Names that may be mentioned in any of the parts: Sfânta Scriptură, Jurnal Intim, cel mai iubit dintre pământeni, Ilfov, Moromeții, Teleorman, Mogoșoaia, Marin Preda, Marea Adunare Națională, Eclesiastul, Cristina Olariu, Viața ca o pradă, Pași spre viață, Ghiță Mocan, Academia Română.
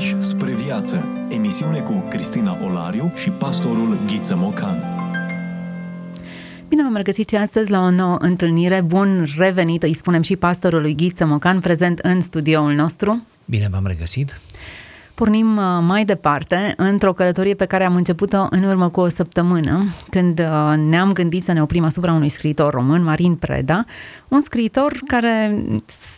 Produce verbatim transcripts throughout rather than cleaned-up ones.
Pași spre viață, emisiune cu Cristina Olariu și pastorul Ghiță Mocan. Bine v-am regăsit astăzi la o nouă întâlnire. Bun revenit, îi spunem și pastorului Ghiță Mocan, prezent în studioul nostru. Bine v-am regăsit! Pornim mai departe într-o călătorie pe care am început-o în urmă cu o săptămână, când ne-am gândit să ne oprim asupra unui scriitor român, Marin Preda, un scriitor care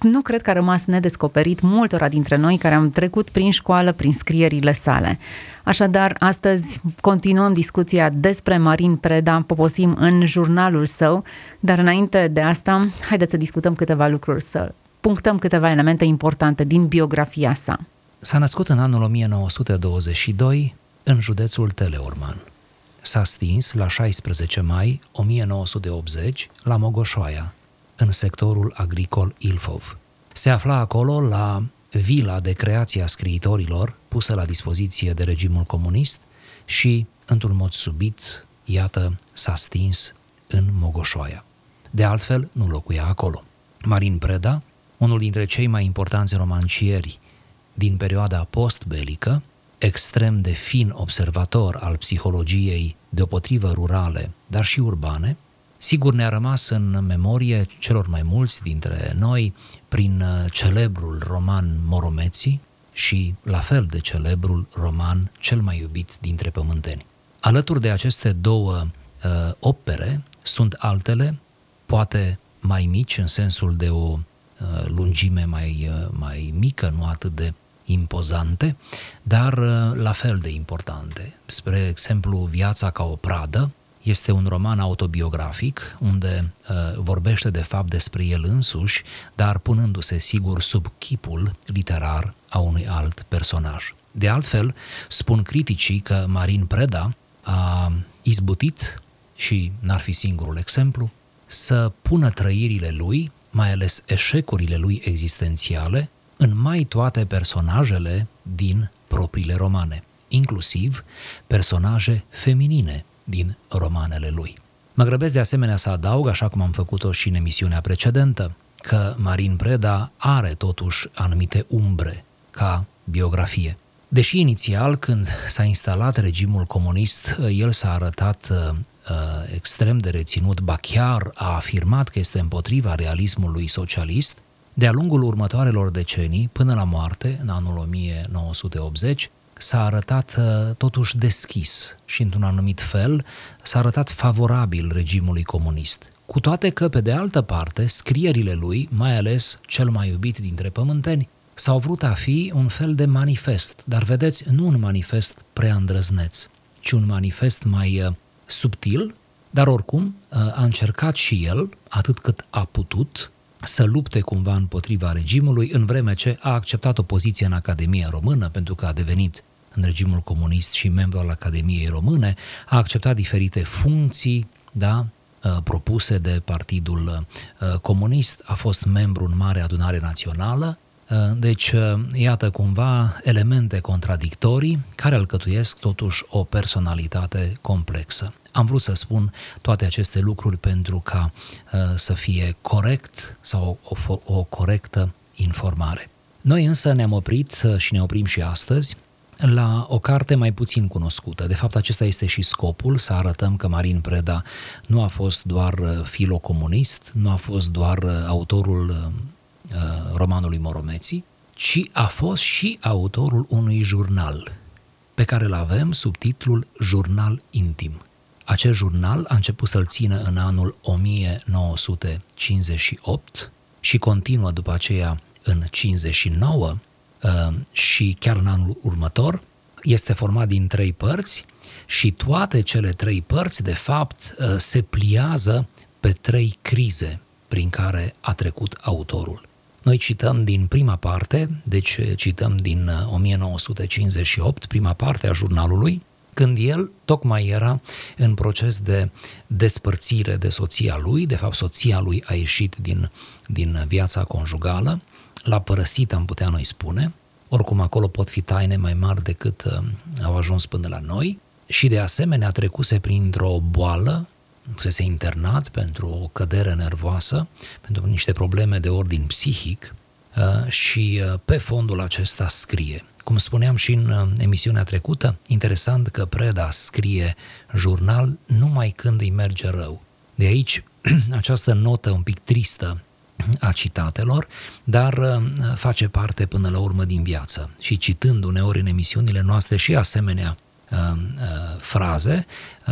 nu cred că a rămas nedescoperit multora dintre noi care am trecut prin școală, prin scrierile sale. Așadar, astăzi continuăm discuția despre Marin Preda, poposim în jurnalul său, dar înainte de asta, haideți să discutăm câteva lucruri, să punctăm câteva elemente importante din biografia sa. S-a născut în anul o mie nouă sute douăzeci și doi în județul Teleorman. S-a stins la șaisprezece mai o mie nouă sute optzeci la Mogoșoaia, în sectorul agricol Ilfov. Se afla acolo la vila de creație a scriitorilor, pusă la dispoziție de regimul comunist și, într-un mod subit, iată, s-a stins în Mogoșoaia. De altfel, nu locuia acolo. Marin Preda, unul dintre cei mai importanți romancieri din perioada postbelică, extrem de fin observator al psihologiei deopotrivă rurale, dar și urbane, sigur ne-a rămas în memorie celor mai mulți dintre noi prin celebrul roman Moromeții și la fel de celebrul roman Cel mai iubit dintre pământeni. Alături de aceste două uh, opere sunt altele, poate mai mici în sensul de o lungime mai, mai mică, nu atât de impozante, dar la fel de importante. Spre exemplu, Viața ca o pradă este un roman autobiografic unde vorbește de fapt despre el însuși, dar punându-se sigur sub chipul literar a unui alt personaj. De altfel, spun criticii că Marin Preda a izbutit, și n-ar fi singurul exemplu, să pună trăirile lui, mai ales eșecurile lui existențiale, în mai toate personajele din propriile romane, inclusiv personaje feminine din romanele lui. Mă grăbesc de asemenea să adaug, așa cum am făcut-o și în emisiunea precedentă, că Marin Preda are totuși anumite umbre ca biografie. Deși inițial, când s-a instalat regimul comunist, el s-a arătat extrem de reținut, ba chiar a afirmat că este împotriva realismului socialist, de-a lungul următoarelor decenii, până la moarte, în anul o mie nouă sute optzeci, s-a arătat totuși deschis și, într-un anumit fel, s-a arătat favorabil regimului comunist. Cu toate că, pe de altă parte, scrierile lui, mai ales Cel mai iubit dintre pământeni, s-au vrut a fi un fel de manifest, dar vedeți, nu un manifest prea îndrăzneț, ci un manifest mai subtil, dar oricum a încercat și el, atât cât a putut, să lupte cumva împotriva regimului, în vreme ce a acceptat o poziție în Academia Română, pentru că a devenit în regimul comunist și membru al Academiei Române, a acceptat diferite funcții, da, propuse de Partidul Comunist, a fost membru în Marea Adunare Națională. Deci, iată cumva elemente contradictorii care alcătuiesc totuși o personalitate complexă. Am vrut să spun toate aceste lucruri pentru ca uh, să fie corect sau o, o, o corectă informare. Noi însă ne-am oprit și ne oprim și astăzi la o carte mai puțin cunoscută. De fapt, acesta este și scopul, să arătăm că Marin Preda nu a fost doar filocomunist, nu a fost doar autorul romanului Moromeții, ci a fost și autorul unui jurnal pe care îl avem sub titlul Jurnal Intim. Acest jurnal a început să-l țină în anul o mie nouă sute cincizeci și opt și continuă după aceea în cincizeci și nouă și chiar în anul următor. Este format din trei părți și toate cele trei părți, de fapt, se pliază pe trei crize prin care a trecut autorul. Noi cităm din prima parte, deci cităm din o mie nouă sute cincizeci și opt, prima parte a jurnalului, când el tocmai era în proces de despărțire de soția lui, de fapt soția lui a ieșit din, din viața conjugală, l-a părăsit, am putea noi spune, oricum acolo pot fi taine mai mari decât uh, au ajuns până la noi, și de asemenea trecuse printr-o boală, fusese internat pentru o cădere nervoasă, pentru niște probleme de ordin psihic și pe fondul acesta scrie. Cum spuneam și în emisiunea trecută, interesant că Preda scrie jurnal numai când îi merge rău. De aici această notă un pic tristă a citatelor, dar face parte până la urmă din viață. Și citând uneori în emisiunile noastre și asemenea fraze,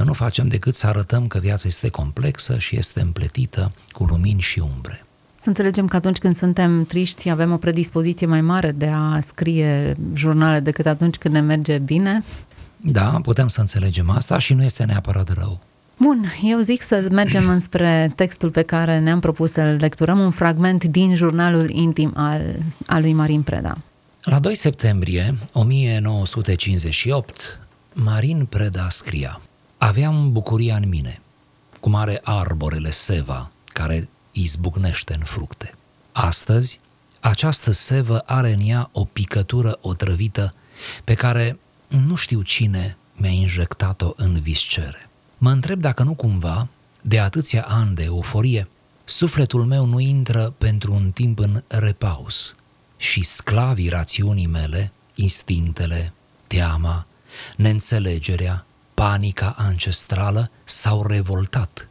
nu facem decât să arătăm că viața este complexă și este împletită cu lumini și umbre. Să înțelegem că atunci când suntem triști avem o predispoziție mai mare de a scrie jurnale decât atunci când ne merge bine? Da, putem să înțelegem asta și nu este neapărat rău. Bun, eu zic să mergem înspre textul pe care ne-am propus să-l lecturăm, un fragment din jurnalul intim al, al lui Marin Preda. La doi septembrie o mie nouă sute cincizeci și opt, Marin Preda scria: aveam bucuria în mine, cum are arborele seva care izbucnește în fructe. Astăzi, această sevă are în ea o picătură otrăvită pe care nu știu cine mi-a injectat-o în viscere. Mă întreb dacă nu cumva, de atâția ani de euforie, sufletul meu nu intră pentru un timp în repaus și sclavii rațiunii mele, instinctele, teama, neînțelegerea, panica ancestrală s-au revoltat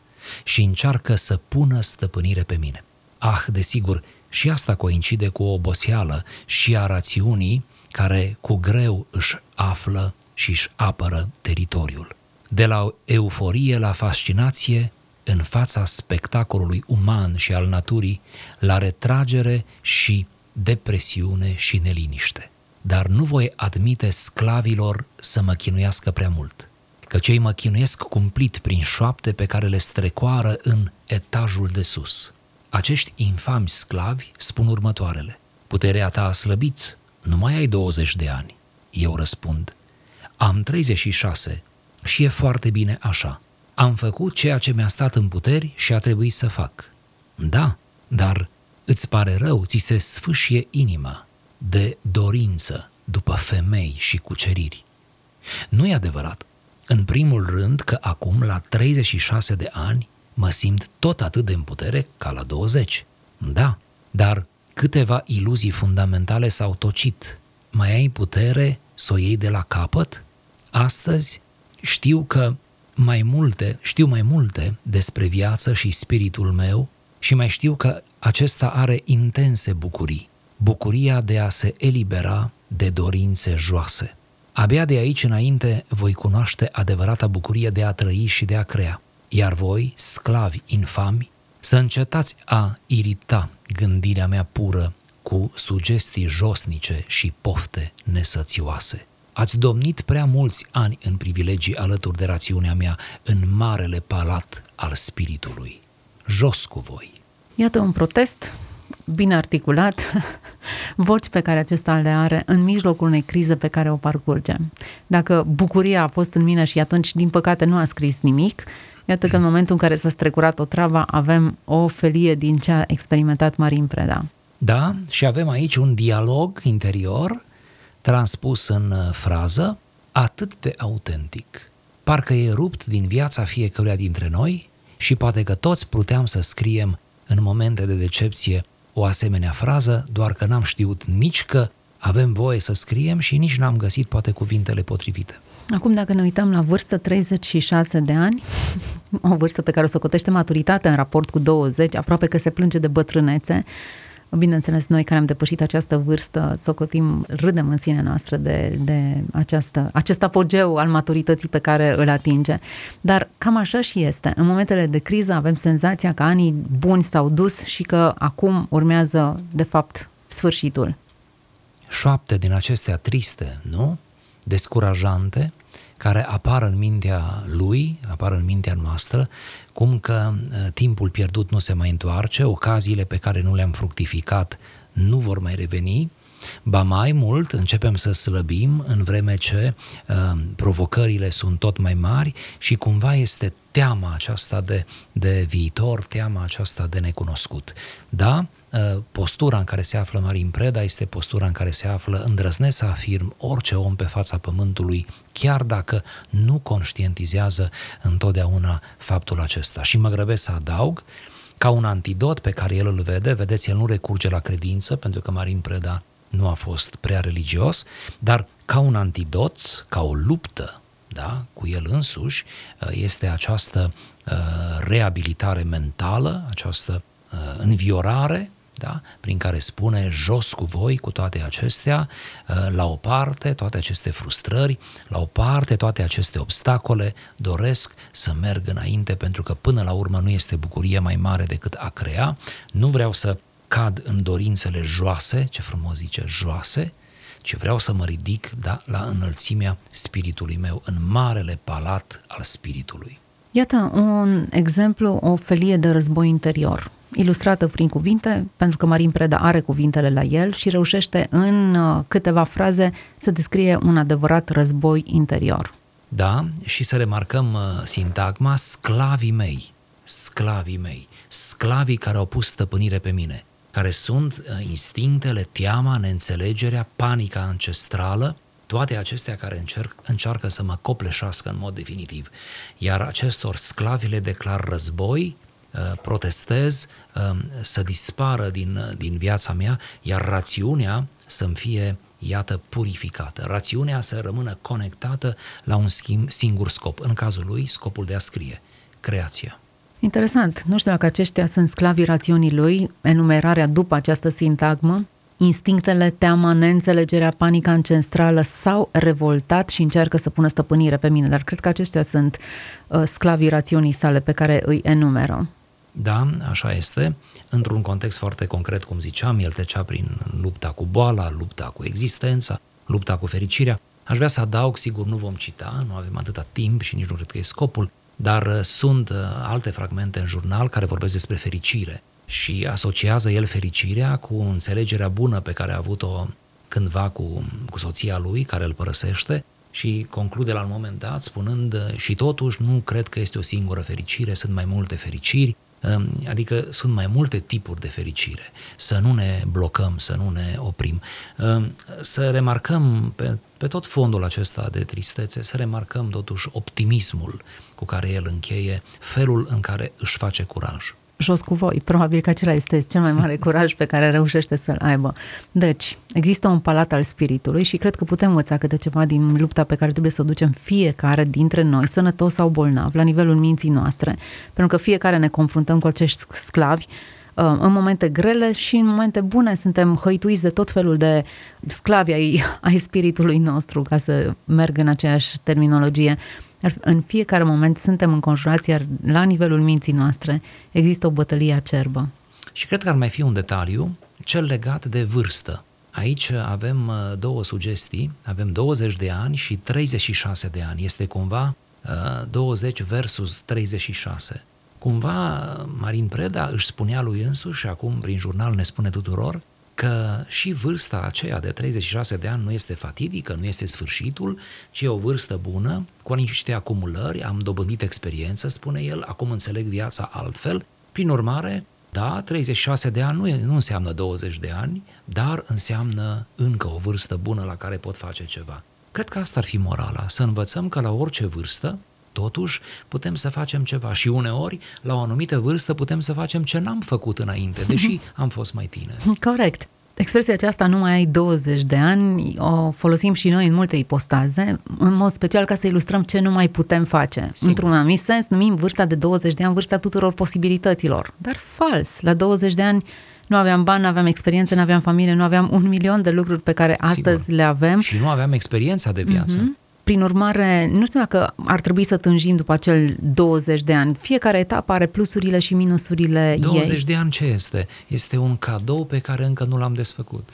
și încearcă să pună stăpânire pe mine. Ah, desigur, și asta coincide cu o oboseală și a rațiunii care cu greu își află și își apără teritoriul. De la euforie la fascinație, în fața spectacolului uman și al naturii, la retragere și depresiune și neliniște. Dar nu voi admite sclavilor să mă chinuiască prea mult, că cei mă chinuiesc cumplit prin șoapte pe care le strecoară în etajul de sus. Acești infami sclavi spun următoarele: puterea ta a slăbit, nu mai ai douăzeci de ani. Eu răspund: am treizeci și șase și e foarte bine așa. Am făcut ceea ce mi-a stat în puteri și a trebuit să fac. Da, dar îți pare rău, ți se sfâșie inima de dorință după femei și cuceriri. Nu e adevărat. În primul rând că acum, la treizeci și șase de ani, mă simt tot atât de în putere ca la douăzeci. Da, dar câteva iluzii fundamentale s-au tocit. Mai ai putere să o iei de la capăt? Astăzi știu că mai multe, știu mai multe despre viață și spiritul meu și mai știu că acesta are intense bucurii, bucuria de a se elibera de dorințe joase. Abia de aici înainte voi cunoaște adevărata bucurie de a trăi și de a crea. Iar voi, sclavi infami, să încetați a irita gândirea mea pură cu sugestii josnice și pofte nesățioase. Ați domnit prea mulți ani în privilegii alături de rațiunea mea, în marele palat al spiritului. Jos cu voi! Iată un protest bine articulat, voci pe care acesta le are în mijlocul unei crize pe care o parcurgem. Dacă bucuria a fost în mine și atunci, din păcate, nu a scris nimic, iată că în momentul în care s-a strecurat o travă, avem o felie din ce a experimentat Marin Preda. Da, și avem aici un dialog interior transpus în frază atât de autentic. Parcă e rupt din viața fiecăruia dintre noi și poate că toți puteam să scriem în momente de decepție o asemenea frază, doar că n-am știut nici că avem voie să scriem și nici n-am găsit poate cuvintele potrivite. Acum, dacă ne uităm la vârstă, treizeci și șase de ani, o vârstă pe care o socotește maturitatea în raport cu douăzeci, aproape că se plânge de bătrânețe. Bineînțeles, noi care am depășit această vârstă, socotim, râdem în sinea noastră de, de această, acest apogeu al maturității pe care îl atinge. Dar cam așa și este. În momentele de criză avem senzația că anii buni s-au dus și că acum urmează, de fapt, sfârșitul. Șoapte din acestea triste, nu? Descurajante, care apar în mintea lui, apar în mintea noastră, cum că timpul pierdut nu se mai întoarce, ocaziile pe care nu le-am fructificat nu vor mai reveni, ba mai mult începem să slăbim în vreme ce uh, provocările sunt tot mai mari și cumva este teama aceasta de, de viitor, teama aceasta de necunoscut. Da? Postura în care se află Marin Preda este postura în care se află, îndrăznesc să afirm, orice om pe fața pământului, chiar dacă nu conștientizează întotdeauna faptul acesta. Și mă grăbesc să adaug, ca un antidot pe care el îl vede, vedeți, el nu recurge la credință, pentru că Marin Preda nu a fost prea religios, dar ca un antidot, ca o luptă, da, cu el însuși, este această reabilitare mentală, această înviorare, da, prin care spune jos cu voi, cu toate acestea, la o parte, toate aceste frustrări, la o parte, toate aceste obstacole, doresc să merg înainte, pentru că până la urmă nu este bucurie mai mare decât a crea, nu vreau să cad în dorințele joase, ce frumos zice, joase, ci vreau să mă ridic, da, la înălțimea spiritului meu, în marele palat al spiritului. Iată un exemplu, o felie de război interior, ilustrată prin cuvinte, pentru că Marin Preda are cuvintele la el și reușește în câteva fraze să descrie un adevărat război interior. Da, și să remarcăm sintagma sclavii mei, sclavii mei, sclavii care au pus stăpânire pe mine, care sunt instinctele, teama, neînțelegerea, panica ancestrală, toate acestea care încerc, încearcă să mă copleșească în mod definitiv. Iar acestor sclavi le declar război, protestez să dispară din, din viața mea, iar rațiunea să-mi fie, iată, purificată. Rațiunea să rămână conectată la un singur scop, în cazul lui scopul de a scrie, creația. Interesant. Nu știu dacă aceștia sunt sclavii rațiunii lui, enumerarea după această sintagmă. Instinctele, teama, neînțelegerea, panica ancestrală s-au revoltat și încearcă să pună stăpânire pe mine, dar cred că aceștia sunt uh, sclavii rațiunii sale pe care îi enumeră. Da, așa este. Într-un context foarte concret, cum ziceam, el trecea prin lupta cu boala, lupta cu existența, lupta cu fericirea. Aș vrea să adaug, sigur nu vom cita, nu avem atâta timp și nici nu cred că e scopul, dar sunt alte fragmente în jurnal care vorbesc despre fericire și asociază el fericirea cu înțelegerea bună pe care a avut-o cândva cu, cu soția lui, care îl părăsește, și conclude la un moment dat spunând: și totuși nu cred că este o singură fericire, sunt mai multe fericiri, adică sunt mai multe tipuri de fericire, să nu ne blocăm, să nu ne oprim. Să remarcăm pe, pe tot fondul acesta de tristețe, să remarcăm totuși optimismul cu care el încheie, felul în care își face curaj. Jos cu voi, probabil că acela este cel mai mare curaj pe care reușește să-l aibă. Deci, există un palat al spiritului și cred că putem învăța câte ceva din lupta pe care trebuie să o ducem fiecare dintre noi, sănătos sau bolnav, la nivelul minții noastre, pentru că fiecare ne confruntăm cu acești sclavi în momente grele și în momente bune, suntem hăituiți de tot felul de sclavi ai, ai spiritului nostru, ca să merg în aceeași terminologie. În fiecare moment suntem înconjurați, iar la nivelul minții noastre există o bătălie acerbă. Și cred că ar mai fi un detaliu, cel legat de vârstă. Aici avem două sugestii, avem douăzeci de ani și treizeci și șase de ani. Este cumva douăzeci versus treizeci și șase. Cumva Marin Preda își spunea lui însuși și acum prin jurnal ne spune tuturor că și vârsta aceea de treizeci și șase de ani nu este fatidică, nu este sfârșitul, ci e o vârstă bună, cu niște acumulări, am dobândit experiență, spune el, acum înțeleg viața altfel. Prin urmare, da, treizeci și șase de ani nu, e, nu înseamnă douăzeci de ani, dar înseamnă încă o vârstă bună la care pot face ceva. Cred că asta ar fi morala, să învățăm că la orice vârstă, totuși, putem să facem ceva și uneori, la o anumită vârstă, putem să facem ce n-am făcut înainte, deși am fost mai tineri. Corect. Expresia aceasta, nu mai ai douăzeci de ani, o folosim și noi în multe ipostaze, în mod special ca să ilustrăm ce nu mai putem face. Sigur. Într-un anumit sens, numim vârsta de douăzeci de ani vârsta tuturor posibilităților, dar fals. La douăzeci de ani nu aveam bani, nu aveam experiență, nu aveam familie, nu aveam un milion de lucruri pe care astăzi Sigur. Le avem. Și nu aveam experiența de viață. Mm-hmm. Prin urmare, nu știu dacă ar trebui să tânjim după acel douăzeci de ani. Fiecare etapă are plusurile și minusurile ei. douăzeci de ani ce este? Este un cadou pe care încă nu l-am desfăcut.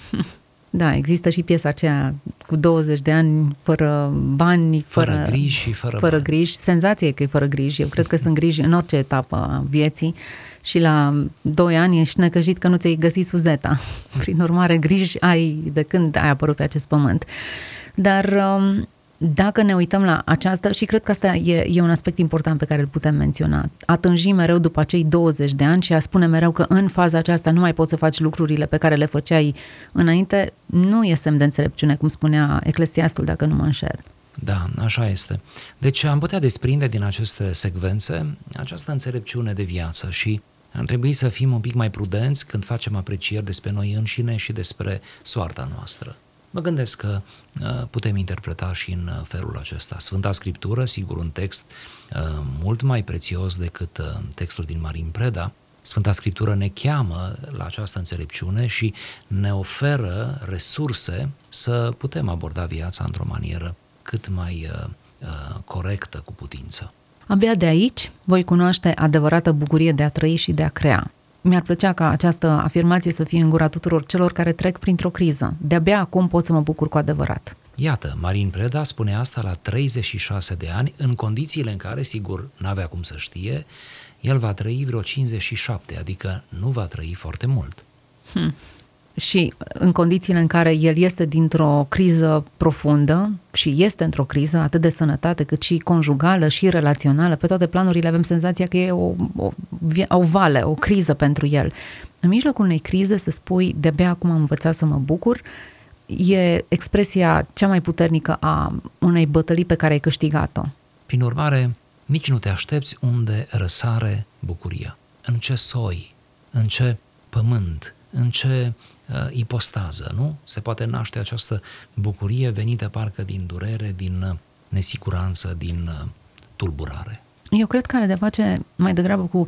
Da, există și piesa aceea cu douăzeci de ani fără bani, fără, fără griji și fără, fără griji. Senzație că e fără griji. Eu cred că sunt griji în orice etapă a vieții și la doi ani ești necăjit că nu ți-ai găsit suzeta. Prin urmare, griji ai de când ai apărut pe acest pământ. Dar dacă ne uităm la aceasta, și cred că asta e, e un aspect important pe care îl putem menționa, a tânji mereu după acei douăzeci de ani și a spune mereu că în faza aceasta nu mai poți să faci lucrurile pe care le făceai înainte, nu e semn de înțelepciune, cum spunea Eclesiastul, dacă nu mă înșel. Da, așa este. Deci am putea desprinde din aceste secvențe această înțelepciune de viață și Ar trebui să fim un pic mai prudenți când facem aprecieri despre noi înșine și despre soarta noastră. Mă gândesc că putem interpreta și în felul acesta. Sfânta Scriptură, sigur, un text mult mai prețios decât textul din Marin Preda. Sfânta Scriptură ne cheamă la această înțelepciune și ne oferă resurse să putem aborda viața într-o manieră cât mai corectă, cu putință. Abia de aici voi cunoaște adevărată bucurie de a trăi și de a crea. Mi-ar plăcea ca această afirmație să fie în gura tuturor celor care trec printr-o criză. De-abia acum pot să mă bucur cu adevărat. Iată, Marin Preda spune asta la treizeci și șase de ani, în condițiile în care, sigur, n-avea cum să știe, el va trăi vreo cincizeci și șapte, adică nu va trăi foarte mult. Hmm. Și în condițiile în care el este dintr-o criză profundă și este într-o criză atât de sănătate cât și conjugală și relațională, pe toate planurile avem senzația că e o, o, o vale, o criză pentru el. În mijlocul unei crize să spui de-abia acum am învățat să mă bucur e expresia cea mai puternică a unei bătălii pe care ai câștigat-o. Prin urmare, nici nu te aștepți unde răsare bucuria. În ce soi, în ce pământ, în ce ipostază, nu? Se poate naște această bucurie venită parcă din durere, din nesiguranță, din tulburare. Eu cred că are de face mai degrabă cu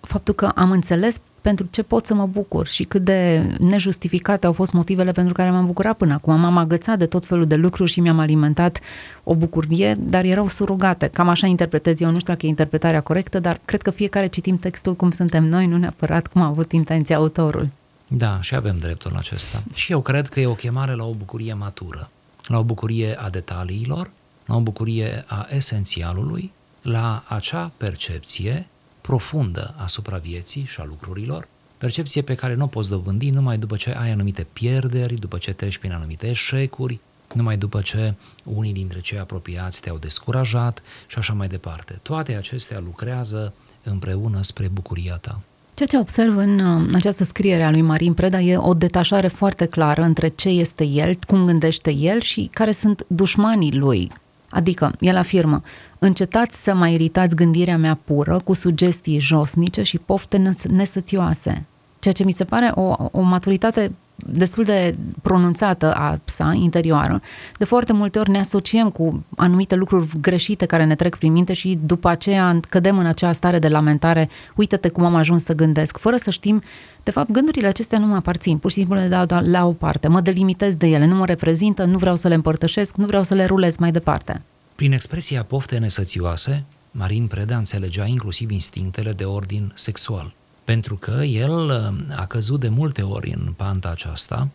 faptul că am înțeles pentru ce pot să mă bucur și cât de nejustificate au fost motivele pentru care m-am bucurat până acum. M-am agățat de tot felul de lucruri și mi-am alimentat o bucurie, dar erau surogate. Cam așa interpretez eu, nu știu dacă e interpretarea corectă, dar cred că fiecare citim textul cum suntem noi, nu neapărat cum a avut intenția autorul. Da, și avem dreptul acesta. Și eu cred că e o chemare la o bucurie matură, la o bucurie a detaliilor, la o bucurie a esențialului, la acea percepție profundă asupra vieții și a lucrurilor, percepție pe care nu o poți dobândi numai după ce ai anumite pierderi, după ce treci prin anumite eșecuri, numai după ce unii dintre cei apropiați te-au descurajat și așa mai departe. Toate acestea lucrează împreună spre bucuria ta. Ceea ce observ în această scriere a lui Marin Preda e o detașare foarte clară între ce este el, cum gândește el și care sunt dușmanii lui. Adică, el afirmă, încetați să mai iritați gândirea mea pură cu sugestii josnice și pofte nesățioase. Ceea ce mi se pare o, o maturitate destul de pronunțată a sa interioară. De foarte multe ori ne asociem cu anumite lucruri greșite care ne trec prin minte și după aceea cădem în acea stare de lamentare, uite-te cum am ajuns să gândesc, fără să știm, de fapt, gândurile acestea nu mă aparțin, pur și simplu le dau doar la o parte, mă delimitez de ele, nu mă reprezintă, nu vreau să le împărtășesc, nu vreau să le rulez mai departe. Prin expresia pofte nesățioase, Marin Preda înțelegea inclusiv instinctele de ordin sexual. Pentru că el a căzut de multe ori în panta aceasta,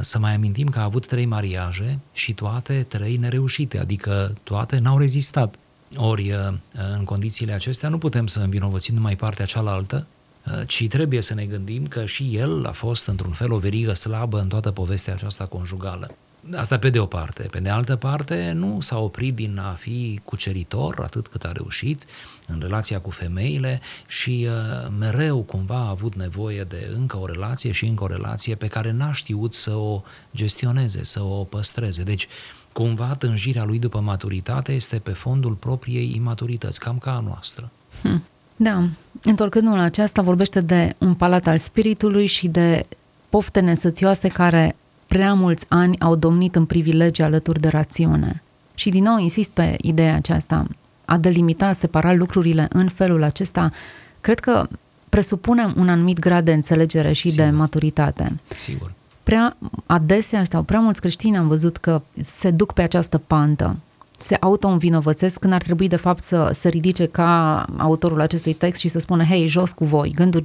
să mai amintim că a avut trei mariaje și toate trei nereușite, adică toate n-au rezistat. Ori în condițiile acestea nu putem să învinovățim numai partea cealaltă, ci trebuie să ne gândim că și el a fost într-un fel o verigă slabă în toată povestea aceasta conjugală. Asta pe de o parte. Pe de altă parte, nu s-a oprit din a fi cuceritor atât cât a reușit în relația cu femeile și uh, mereu cumva a avut nevoie de încă o relație și încă o relație pe care n-a știut să o gestioneze, să o păstreze. Deci, cumva, tânjirea lui după maturitate este pe fondul propriei imaturități, cam ca a noastră. Hmm. Da. Întorcându-mă la aceasta, vorbește de un palat al spiritului și de pofte nesățioase care prea mulți ani au domnit în privilegii alături de rațiune. Și din nou insist pe ideea aceasta, a delimita, a separa lucrurile în felul acesta, cred că presupune un anumit grad de înțelegere și Sigur. de maturitate. Sigur. Prea adesea sau prea mulți creștini am văzut că se duc pe această pantă, se auto-învinovățesc când ar trebui de fapt să se ridice ca autorul acestui text și să spună, hei, jos cu voi, gânduri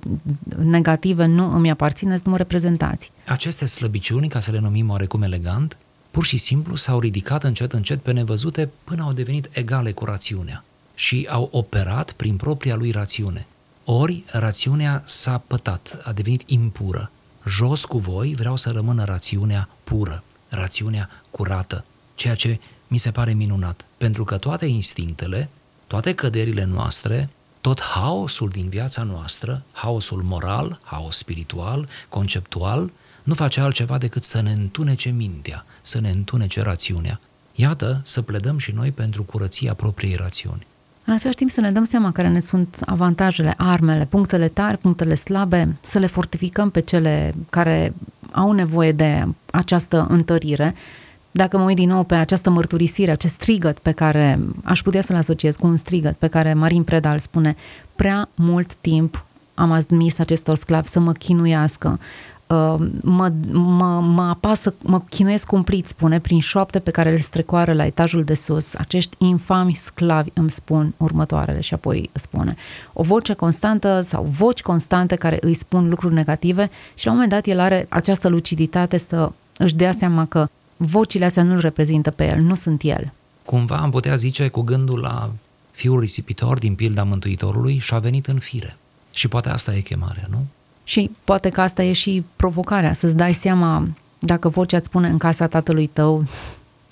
negative nu îmi aparțineți, nu mă reprezentați. Aceste slăbiciuni, ca să le numim oarecum elegant, pur și simplu s-au ridicat încet, încet pe nevăzute până au devenit egale cu rațiunea și au operat prin propria lui rațiune. Ori rațiunea s-a pătat, a devenit impură. Jos cu voi, vreau să rămână rațiunea pură, rațiunea curată, ceea ce mi se pare minunat, pentru că toate instinctele, toate căderile noastre, tot haosul din viața noastră, haosul moral, haos spiritual, conceptual, nu face altceva decât să ne întunece mintea, să ne întunece rațiunea. Iată, să pledăm și noi pentru curăția propriei rațiuni. În același timp să ne dăm seama care ne sunt avantajele, armele, punctele tari, punctele slabe, să le fortificăm pe cele care au nevoie de această întărire. Dacă mă uit din nou pe această mărturisire, acest strigăt pe care aș putea să-l asociez cu un strigăt pe care Marin Preda îl spune, prea mult timp am admis acestor sclavi să mă chinuiască, mă, mă, mă apasă, mă chinuiesc cumplit, spune, prin șoapte pe care le strecoară la etajul de sus, acești infami sclavi îmi spun următoarele și apoi spune. O voce constantă sau voci constante care îi spun lucruri negative și la un moment dat el are această luciditate să își dea seama că vocile astea nu-l reprezintă pe el, nu sunt el. Cumva am putea zice cu gândul la fiul risipitor din pilda Mântuitorului și a venit în fire. Și poate asta e chemarea, nu? Și poate că asta e și provocarea, să-ți dai seama dacă vocea îți spune în casa tatălui tău,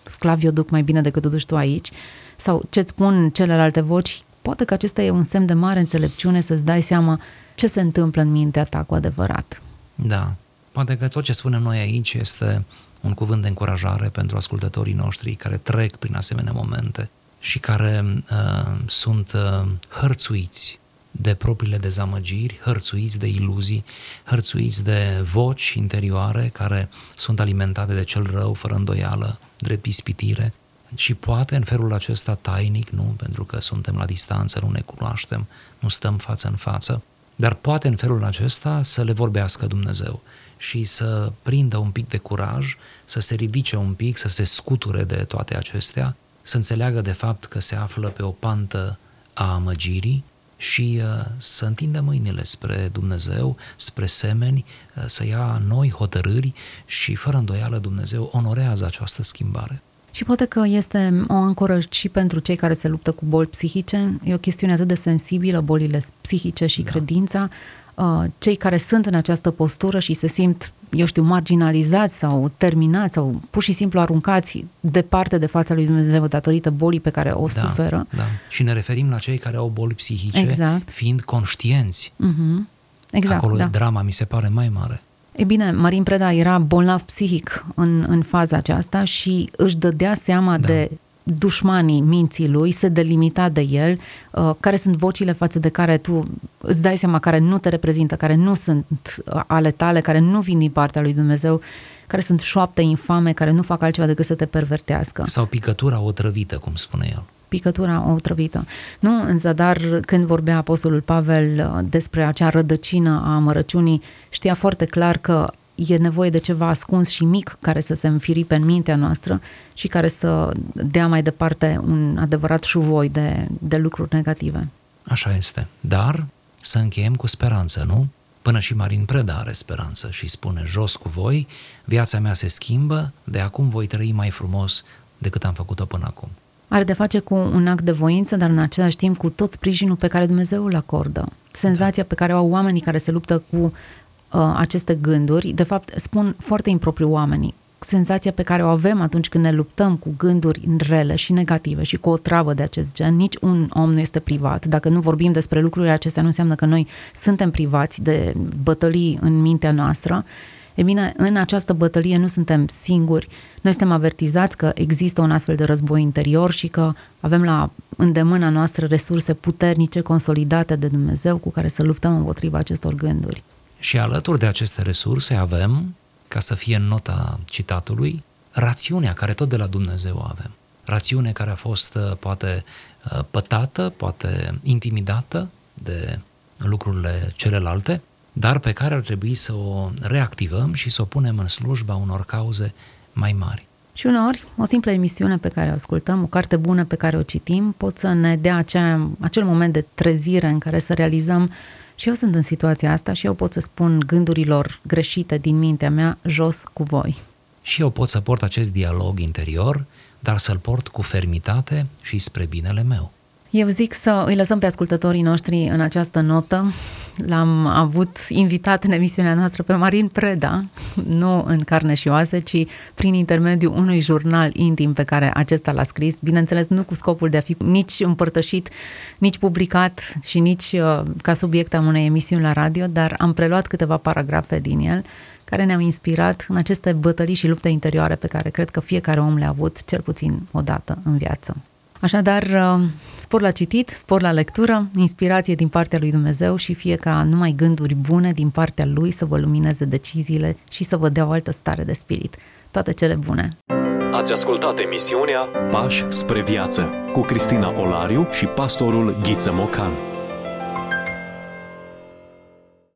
sclav, eu duc mai bine decât o duci tu aici, sau ce-ți spun celelalte voci, poate că acesta e un semn de mare înțelepciune să-ți dai seama ce se întâmplă în mintea ta cu adevărat. Da, poate că tot ce spunem noi aici este un cuvânt de încurajare pentru ascultătorii noștri care trec prin asemenea momente și care uh, sunt uh, hărțuiți de propriile dezamăgiri, hărțuiți de iluzii, hărțuiți de voci interioare care sunt alimentate de cel rău, fără îndoială, drept ispitire. Și poate în felul acesta tainic, nu, pentru că suntem la distanță, nu ne cunoaștem, nu stăm față în față, dar poate în felul acesta să le vorbească Dumnezeu și să prindă un pic de curaj, să se ridice un pic, să se scuture de toate acestea, să înțeleagă de fapt că se află pe o pantă a amăgirii și să întindă mâinile spre Dumnezeu, spre semeni, să ia noi hotărâri și fără îndoială Dumnezeu onorează această schimbare. Și poate că este o ancoră și pentru cei care se luptă cu boli psihice, e o chestiune atât de sensibilă, bolile psihice și da. Credința, cei care sunt în această postură și se simt, eu știu, marginalizați sau terminați sau pur și simplu aruncați departe de fața lui Dumnezeu datorită bolii pe care o da, suferă. Da. Și ne referim la cei care au boli psihice, exact. Fiind conștienți. Uh-huh. Exact, acolo da. Drama mi se pare mai mare. E bine, Marin Preda era bolnav psihic în, în faza aceasta și își dădea seama da. De dușmanii minții lui, se delimita de el, uh, care sunt vocile față de care tu îți dai seama care nu te reprezintă, care nu sunt ale tale, care nu vin din partea lui Dumnezeu, care sunt șoapte infame, care nu fac altceva decât să te pervertească. Sau picătura otrăvită, cum spune el. Picătura otrăvită. Nu, în zadar, când vorbea Apostolul Pavel despre acea rădăcină a amărăciunii, știa foarte clar că e nevoie de ceva ascuns și mic care să se înfiripe în mintea noastră și care să dea mai departe un adevărat șuvoi de, de lucruri negative. Așa este. Dar să încheiem cu speranță, nu? Până și Marin Preda are speranță și spune, jos cu voi, viața mea se schimbă, de acum voi trăi mai frumos decât am făcut-o până acum. Are de face cu un act de voință, dar în același timp cu tot sprijinul pe care Dumnezeu îl acordă. Senzația pe care o au oamenii care se luptă cu aceste gânduri, de fapt spun foarte impropriu oamenii, senzația pe care o avem atunci când ne luptăm cu gânduri rele și negative și cu o travă de acest gen, nici un om nu este privat. Dacă nu vorbim despre lucrurile acestea, nu înseamnă că noi suntem privați de bătălii în mintea noastră. E bine, în această bătălie nu suntem singuri, noi suntem avertizați că există un astfel de război interior și că avem la îndemâna noastră resurse puternice, consolidate de Dumnezeu, cu care să luptăm împotriva acestor gânduri. Și alături de aceste resurse avem, ca să fie în nota citatului, rațiunea care tot de la Dumnezeu avem. Rațiune care a fost poate pătată, poate intimidată de lucrurile celelalte, dar pe care ar trebui să o reactivăm și să o punem în slujba unor cauze mai mari. Și uneori, o simplă emisiune pe care o ascultăm, o carte bună pe care o citim, pot să ne dea acea, acel moment de trezire în care să realizăm și eu sunt în situația asta și eu pot să spun gândurilor greșite din mintea mea, jos cu voi. Și eu pot să port acest dialog interior, dar să-l port cu fermitate și spre binele meu. Eu zic să îi lăsăm pe ascultătorii noștri în această notă. L-am avut invitat în emisiunea noastră pe Marin Preda, nu în carne și oase, ci prin intermediul unui jurnal intim pe care acesta l-a scris, bineînțeles nu cu scopul de a fi nici împărtășit, nici publicat și nici ca subiect al unei emisiuni la radio, dar am preluat câteva paragrafe din el care ne-au inspirat în aceste bătălii și lupte interioare pe care cred că fiecare om le-a avut cel puțin o dată în viață. Așadar, spor la citit, spor la lectură, inspirație din partea lui Dumnezeu și fie ca numai gânduri bune din partea Lui să vă lumineze deciziile și să vă dea o altă stare de spirit. Toate cele bune! Ați ascultat emisiunea Pași spre viață cu Cristina Olariu și pastorul Ghiță Mocan.